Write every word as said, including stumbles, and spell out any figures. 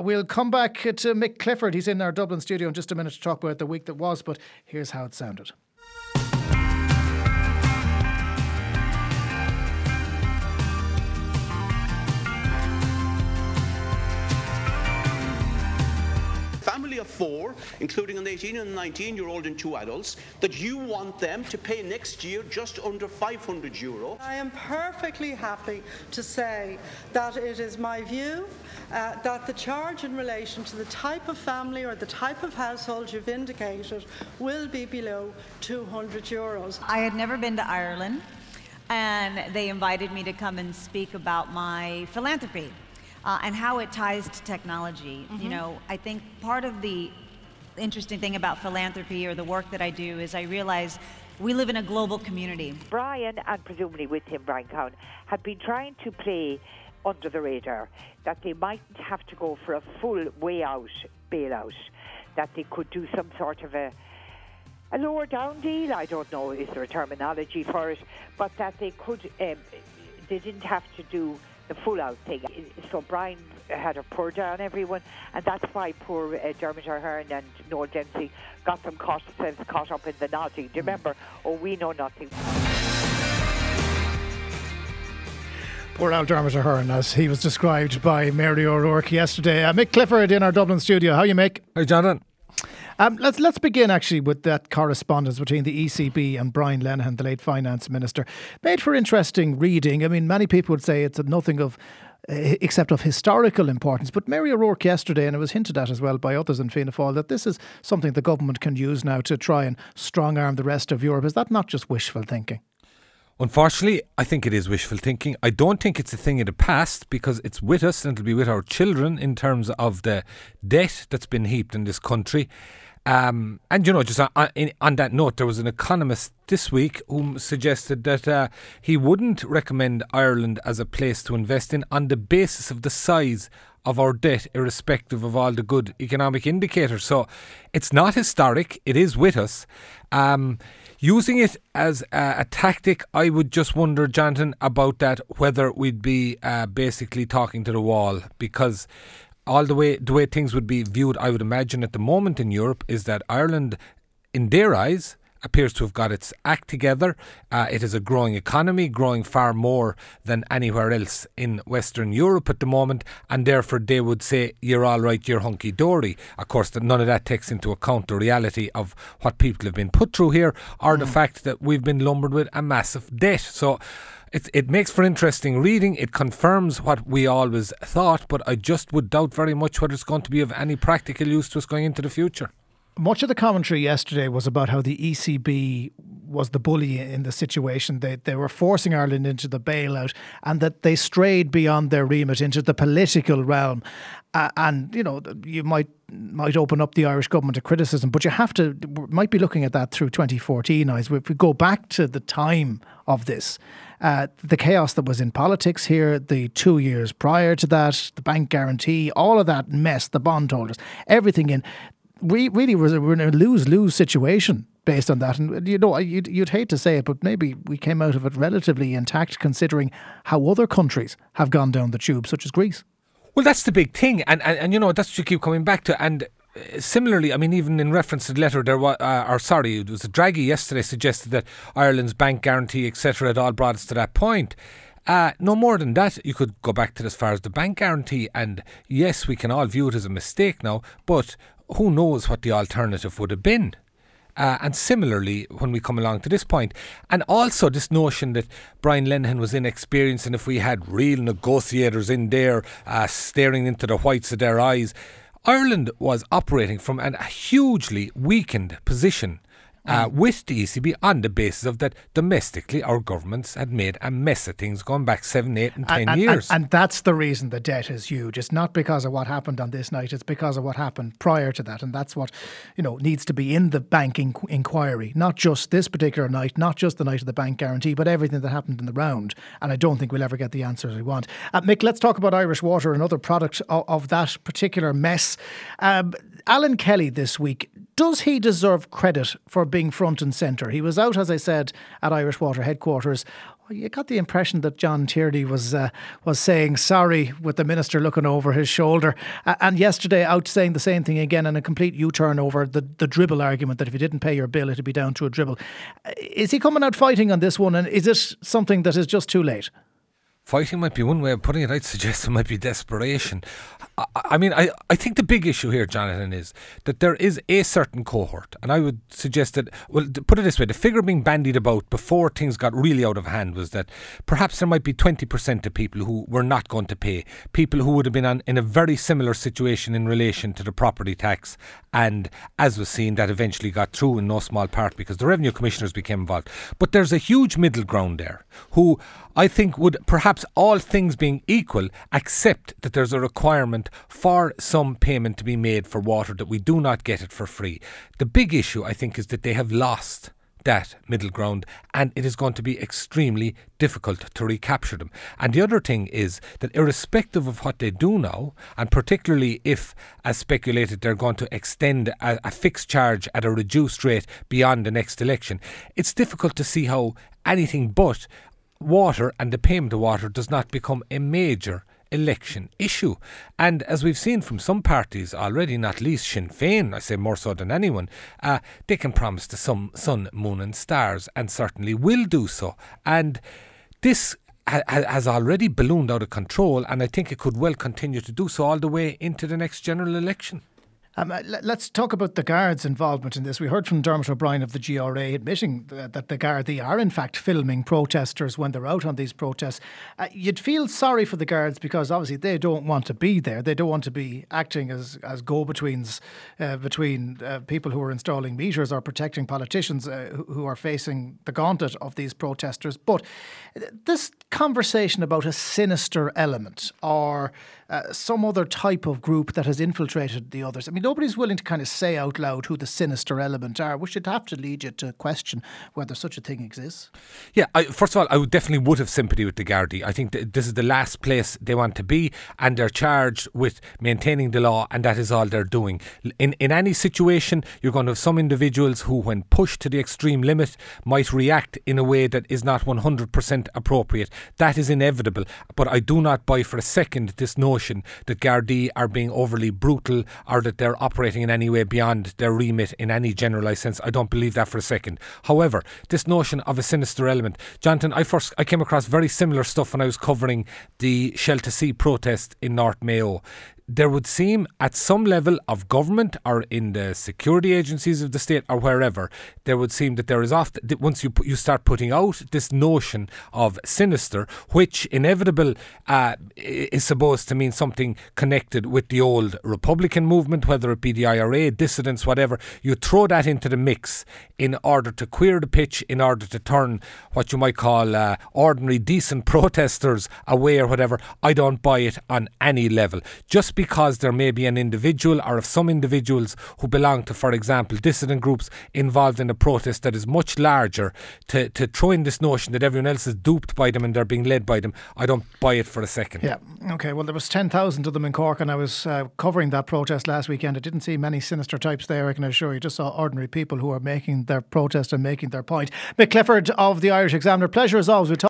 We'll come back to Mick Clifford. He's in our Dublin studio in just a minute to talk about the week that was, but here's how it sounded. Family of four, including an eighteen and nineteen-year-old and two adults, that you want them to pay next year just under five hundred euro. I am perfectly happy to say that it is my view uh, that the charge in relation to the type of family or the type of household you've indicated will be below two hundred euros. I had never been to Ireland, and they invited me to come and speak about my philanthropy. Uh, and how it ties to technology. Mm-hmm. You know, I think part of the interesting thing about philanthropy or the work that I do is I realize we live in a global community. Brian, and presumably with him, Brian Cowen, have been trying to play under the radar that they mightn't have to go for a full way out bailout, that they could do some sort of a a lower down deal. I don't know, is there a terminology for it, but that they could, um, they didn't have to do the full-out thing. So Brian had a purdah on everyone, and that's why poor uh, Dermot Ahern and Noel Dempsey got them caught, caught up in the Nazi. Do you remember? Oh, we know nothing. Poor old Dermot Ahern, as he was described by Mary O'Rourke yesterday. Uh, Mick Clifford in our Dublin studio. How you, Mick? Hey, Jonathan. Um, let's let's begin actually with that correspondence between the E C B and Brian Lenihan, the late finance minister. Made for interesting reading. I mean, many people would say it's of nothing of uh, except of historical importance. But Mary O'Rourke yesterday, and it was hinted at as well by others in Fianna Fáil, that this is something the government can use now to try and strong arm the rest of Europe. Is that not just wishful thinking? Unfortunately, I think it is wishful thinking. I don't think it's a thing of the past, because it's with us and it'll be with our children in terms of the debt that's been heaped in this country. Um, and, you know, just on, on that note, there was an economist this week who suggested that uh, he wouldn't recommend Ireland as a place to invest in on the basis of the size of our debt, irrespective of all the good economic indicators. So it's not historic. It is with us. Um, using it as a, a tactic, I would just wonder, Jonathan, about that, whether we'd be uh, basically talking to the wall, because all the way, the way things would be viewed, I would imagine at the moment in Europe, is that Ireland, in their eyes, appears to have got its act together. Uh, it is a growing economy, growing far more than anywhere else in Western Europe at the moment, and therefore they would say, you're all right, you're hunky-dory. Of course, that none of that takes into account the reality of what people have been put through here, or mm. the fact that we've been lumbered with a massive debt. So It, it makes for interesting reading. It confirms what we always thought, but I just would doubt very much whether it's going to be of any practical use to us going into the future. Much of the commentary yesterday was about how the E C B was the bully in the situation. They they were forcing Ireland into the bailout, and that they strayed beyond their remit into the political realm. Uh, and, you know, you might might open up the Irish government to criticism, but you have to, might be looking at that through twenty fourteen eyes. If we go back to the time of this, uh, the chaos that was in politics here, the two years prior to that, the bank guarantee, all of that mess, the bondholders, everything in, we really were in a lose-lose situation based on that. And, you know, you'd, you'd hate to say it, but maybe we came out of it relatively intact considering how other countries have gone down the tube, such as Greece. Well, that's the big thing. And, and, and you know, that's what you keep coming back to. And uh, similarly, I mean, even in reference to the letter, there was, uh, or sorry, it was Draghi yesterday suggested that Ireland's bank guarantee, et cetera, had all brought us to that point. Uh, no more than that, you could go back to as far as the bank guarantee. And yes, we can all view it as a mistake now, but who knows what the alternative would have been. Uh, and similarly, when we come along to this point, and also this notion that Brian Lenihan was inexperienced, and if we had real negotiators in there uh, staring into the whites of their eyes, Ireland was operating from an, a hugely weakened position uh, with the E C B on the basis of that domestically our governments had made a mess of things going back seven, eight and ten and, and, years. And, and that's the reason the debt is huge. It's not because of what happened on this night, it's because of what happened prior to that. And that's what, you know, needs to be in the bank in- inquiry. Not just this particular night, not just the night of the bank guarantee, but everything that happened in the round. And I don't think we'll ever get the answers we want. Uh, Mick, let's talk about Irish Water, another product of, of that particular mess. Um, Alan Kelly this week, does he deserve credit for being front and centre? He was out, as I said, at Irish Water headquarters you got the impression that John Tierney was uh, was saying sorry with the minister looking over his shoulder, uh, and yesterday out saying the same thing again, and a complete U-turn over the, the dribble argument that if you didn't pay your bill it'd be down to a dribble. Is he coming out fighting on this one, and is it something that is just too late? Fighting might be one way of putting it. I'd suggest it might be desperation. I, I mean, I, I think the big issue here, Jonathan, is that there is a certain cohort, and I would suggest that, well, to put it this way, the figure being bandied about before things got really out of hand was that perhaps there might be twenty percent of people who were not going to pay, people who would have been on, in a very similar situation in relation to the property tax, and as was seen, that eventually got through in no small part because the Revenue Commissioners became involved. But there's a huge middle ground there who I think would perhaps, all things being equal, accept that there's a requirement for some payment to be made for water, that we do not get it for free. The big issue, I think, is that they have lost that middle ground, and it is going to be extremely difficult to recapture them. And the other thing is that irrespective of what they do now, and particularly if, as speculated, they're going to extend a, a fixed charge at a reduced rate beyond the next election, it's difficult to see how anything but water and the payment of water does not become a major election issue. And as we've seen from some parties already, not least Sinn Féin, I say more so than anyone, uh, they can promise the sun, sun, moon and stars, and certainly will do so. And this ha- has already ballooned out of control, and I think it could well continue to do so all the way into the next general election. Um, let's talk about the Guards' involvement in this. We heard from Dermot O'Brien of the G R A admitting that the Gardaí are in fact filming protesters when they're out on these protests. Uh, you'd feel sorry for the Guards because obviously they don't want to be there. They don't want to be acting as, as go-betweens uh, between uh, people who are installing meters or protecting politicians uh, who are facing the gauntlet of these protesters. But this conversation about a sinister element or uh, some other type of group that has infiltrated the others, I mean, nobody's willing to kind of say out loud who the sinister element are, which would have to lead you to question whether such a thing exists. Yeah, I, first of all, I would definitely would have sympathy with the Gardaí. I think that this is the last place they want to be, and they're charged with maintaining the law, and that is all they're doing. In in any situation, you're going to have some individuals who, when pushed to the extreme limit, might react in a way that is not one hundred percent appropriate. That is inevitable, but I do not buy for a second this notion that Gardaí are being overly brutal or that they're operating in any way beyond their remit in any generalised sense. I don't believe that for a second. However, this notion of a sinister element, Jonathan, I first I came across very similar stuff when I was covering the Shell to Sea protest in North Mayo. There would seem at some level of government or in the security agencies of the state or wherever, there would seem that there is off that once you you start putting out this notion of sinister, which inevitable uh, is supposed to mean something connected with the old Republican movement, whether it be the I R A, dissidents, whatever, you throw that into the mix in order to queer the pitch, in order to turn what you might call uh, ordinary decent protesters away or whatever. I don't buy it on any level. Just because there may be an individual or of some individuals who belong to, for example, dissident groups involved in a protest that is much larger, to, to throw in this notion that everyone else is duped by them and they're being led by them, I don't buy it for a second. Yeah, okay, well there was ten thousand of them in Cork, and I was uh, covering that protest last weekend. I didn't see many sinister types there, I can assure you. Just saw ordinary people who are making their protest and making their point. Mick Clifford of the Irish Examiner, pleasure as always. We'll talk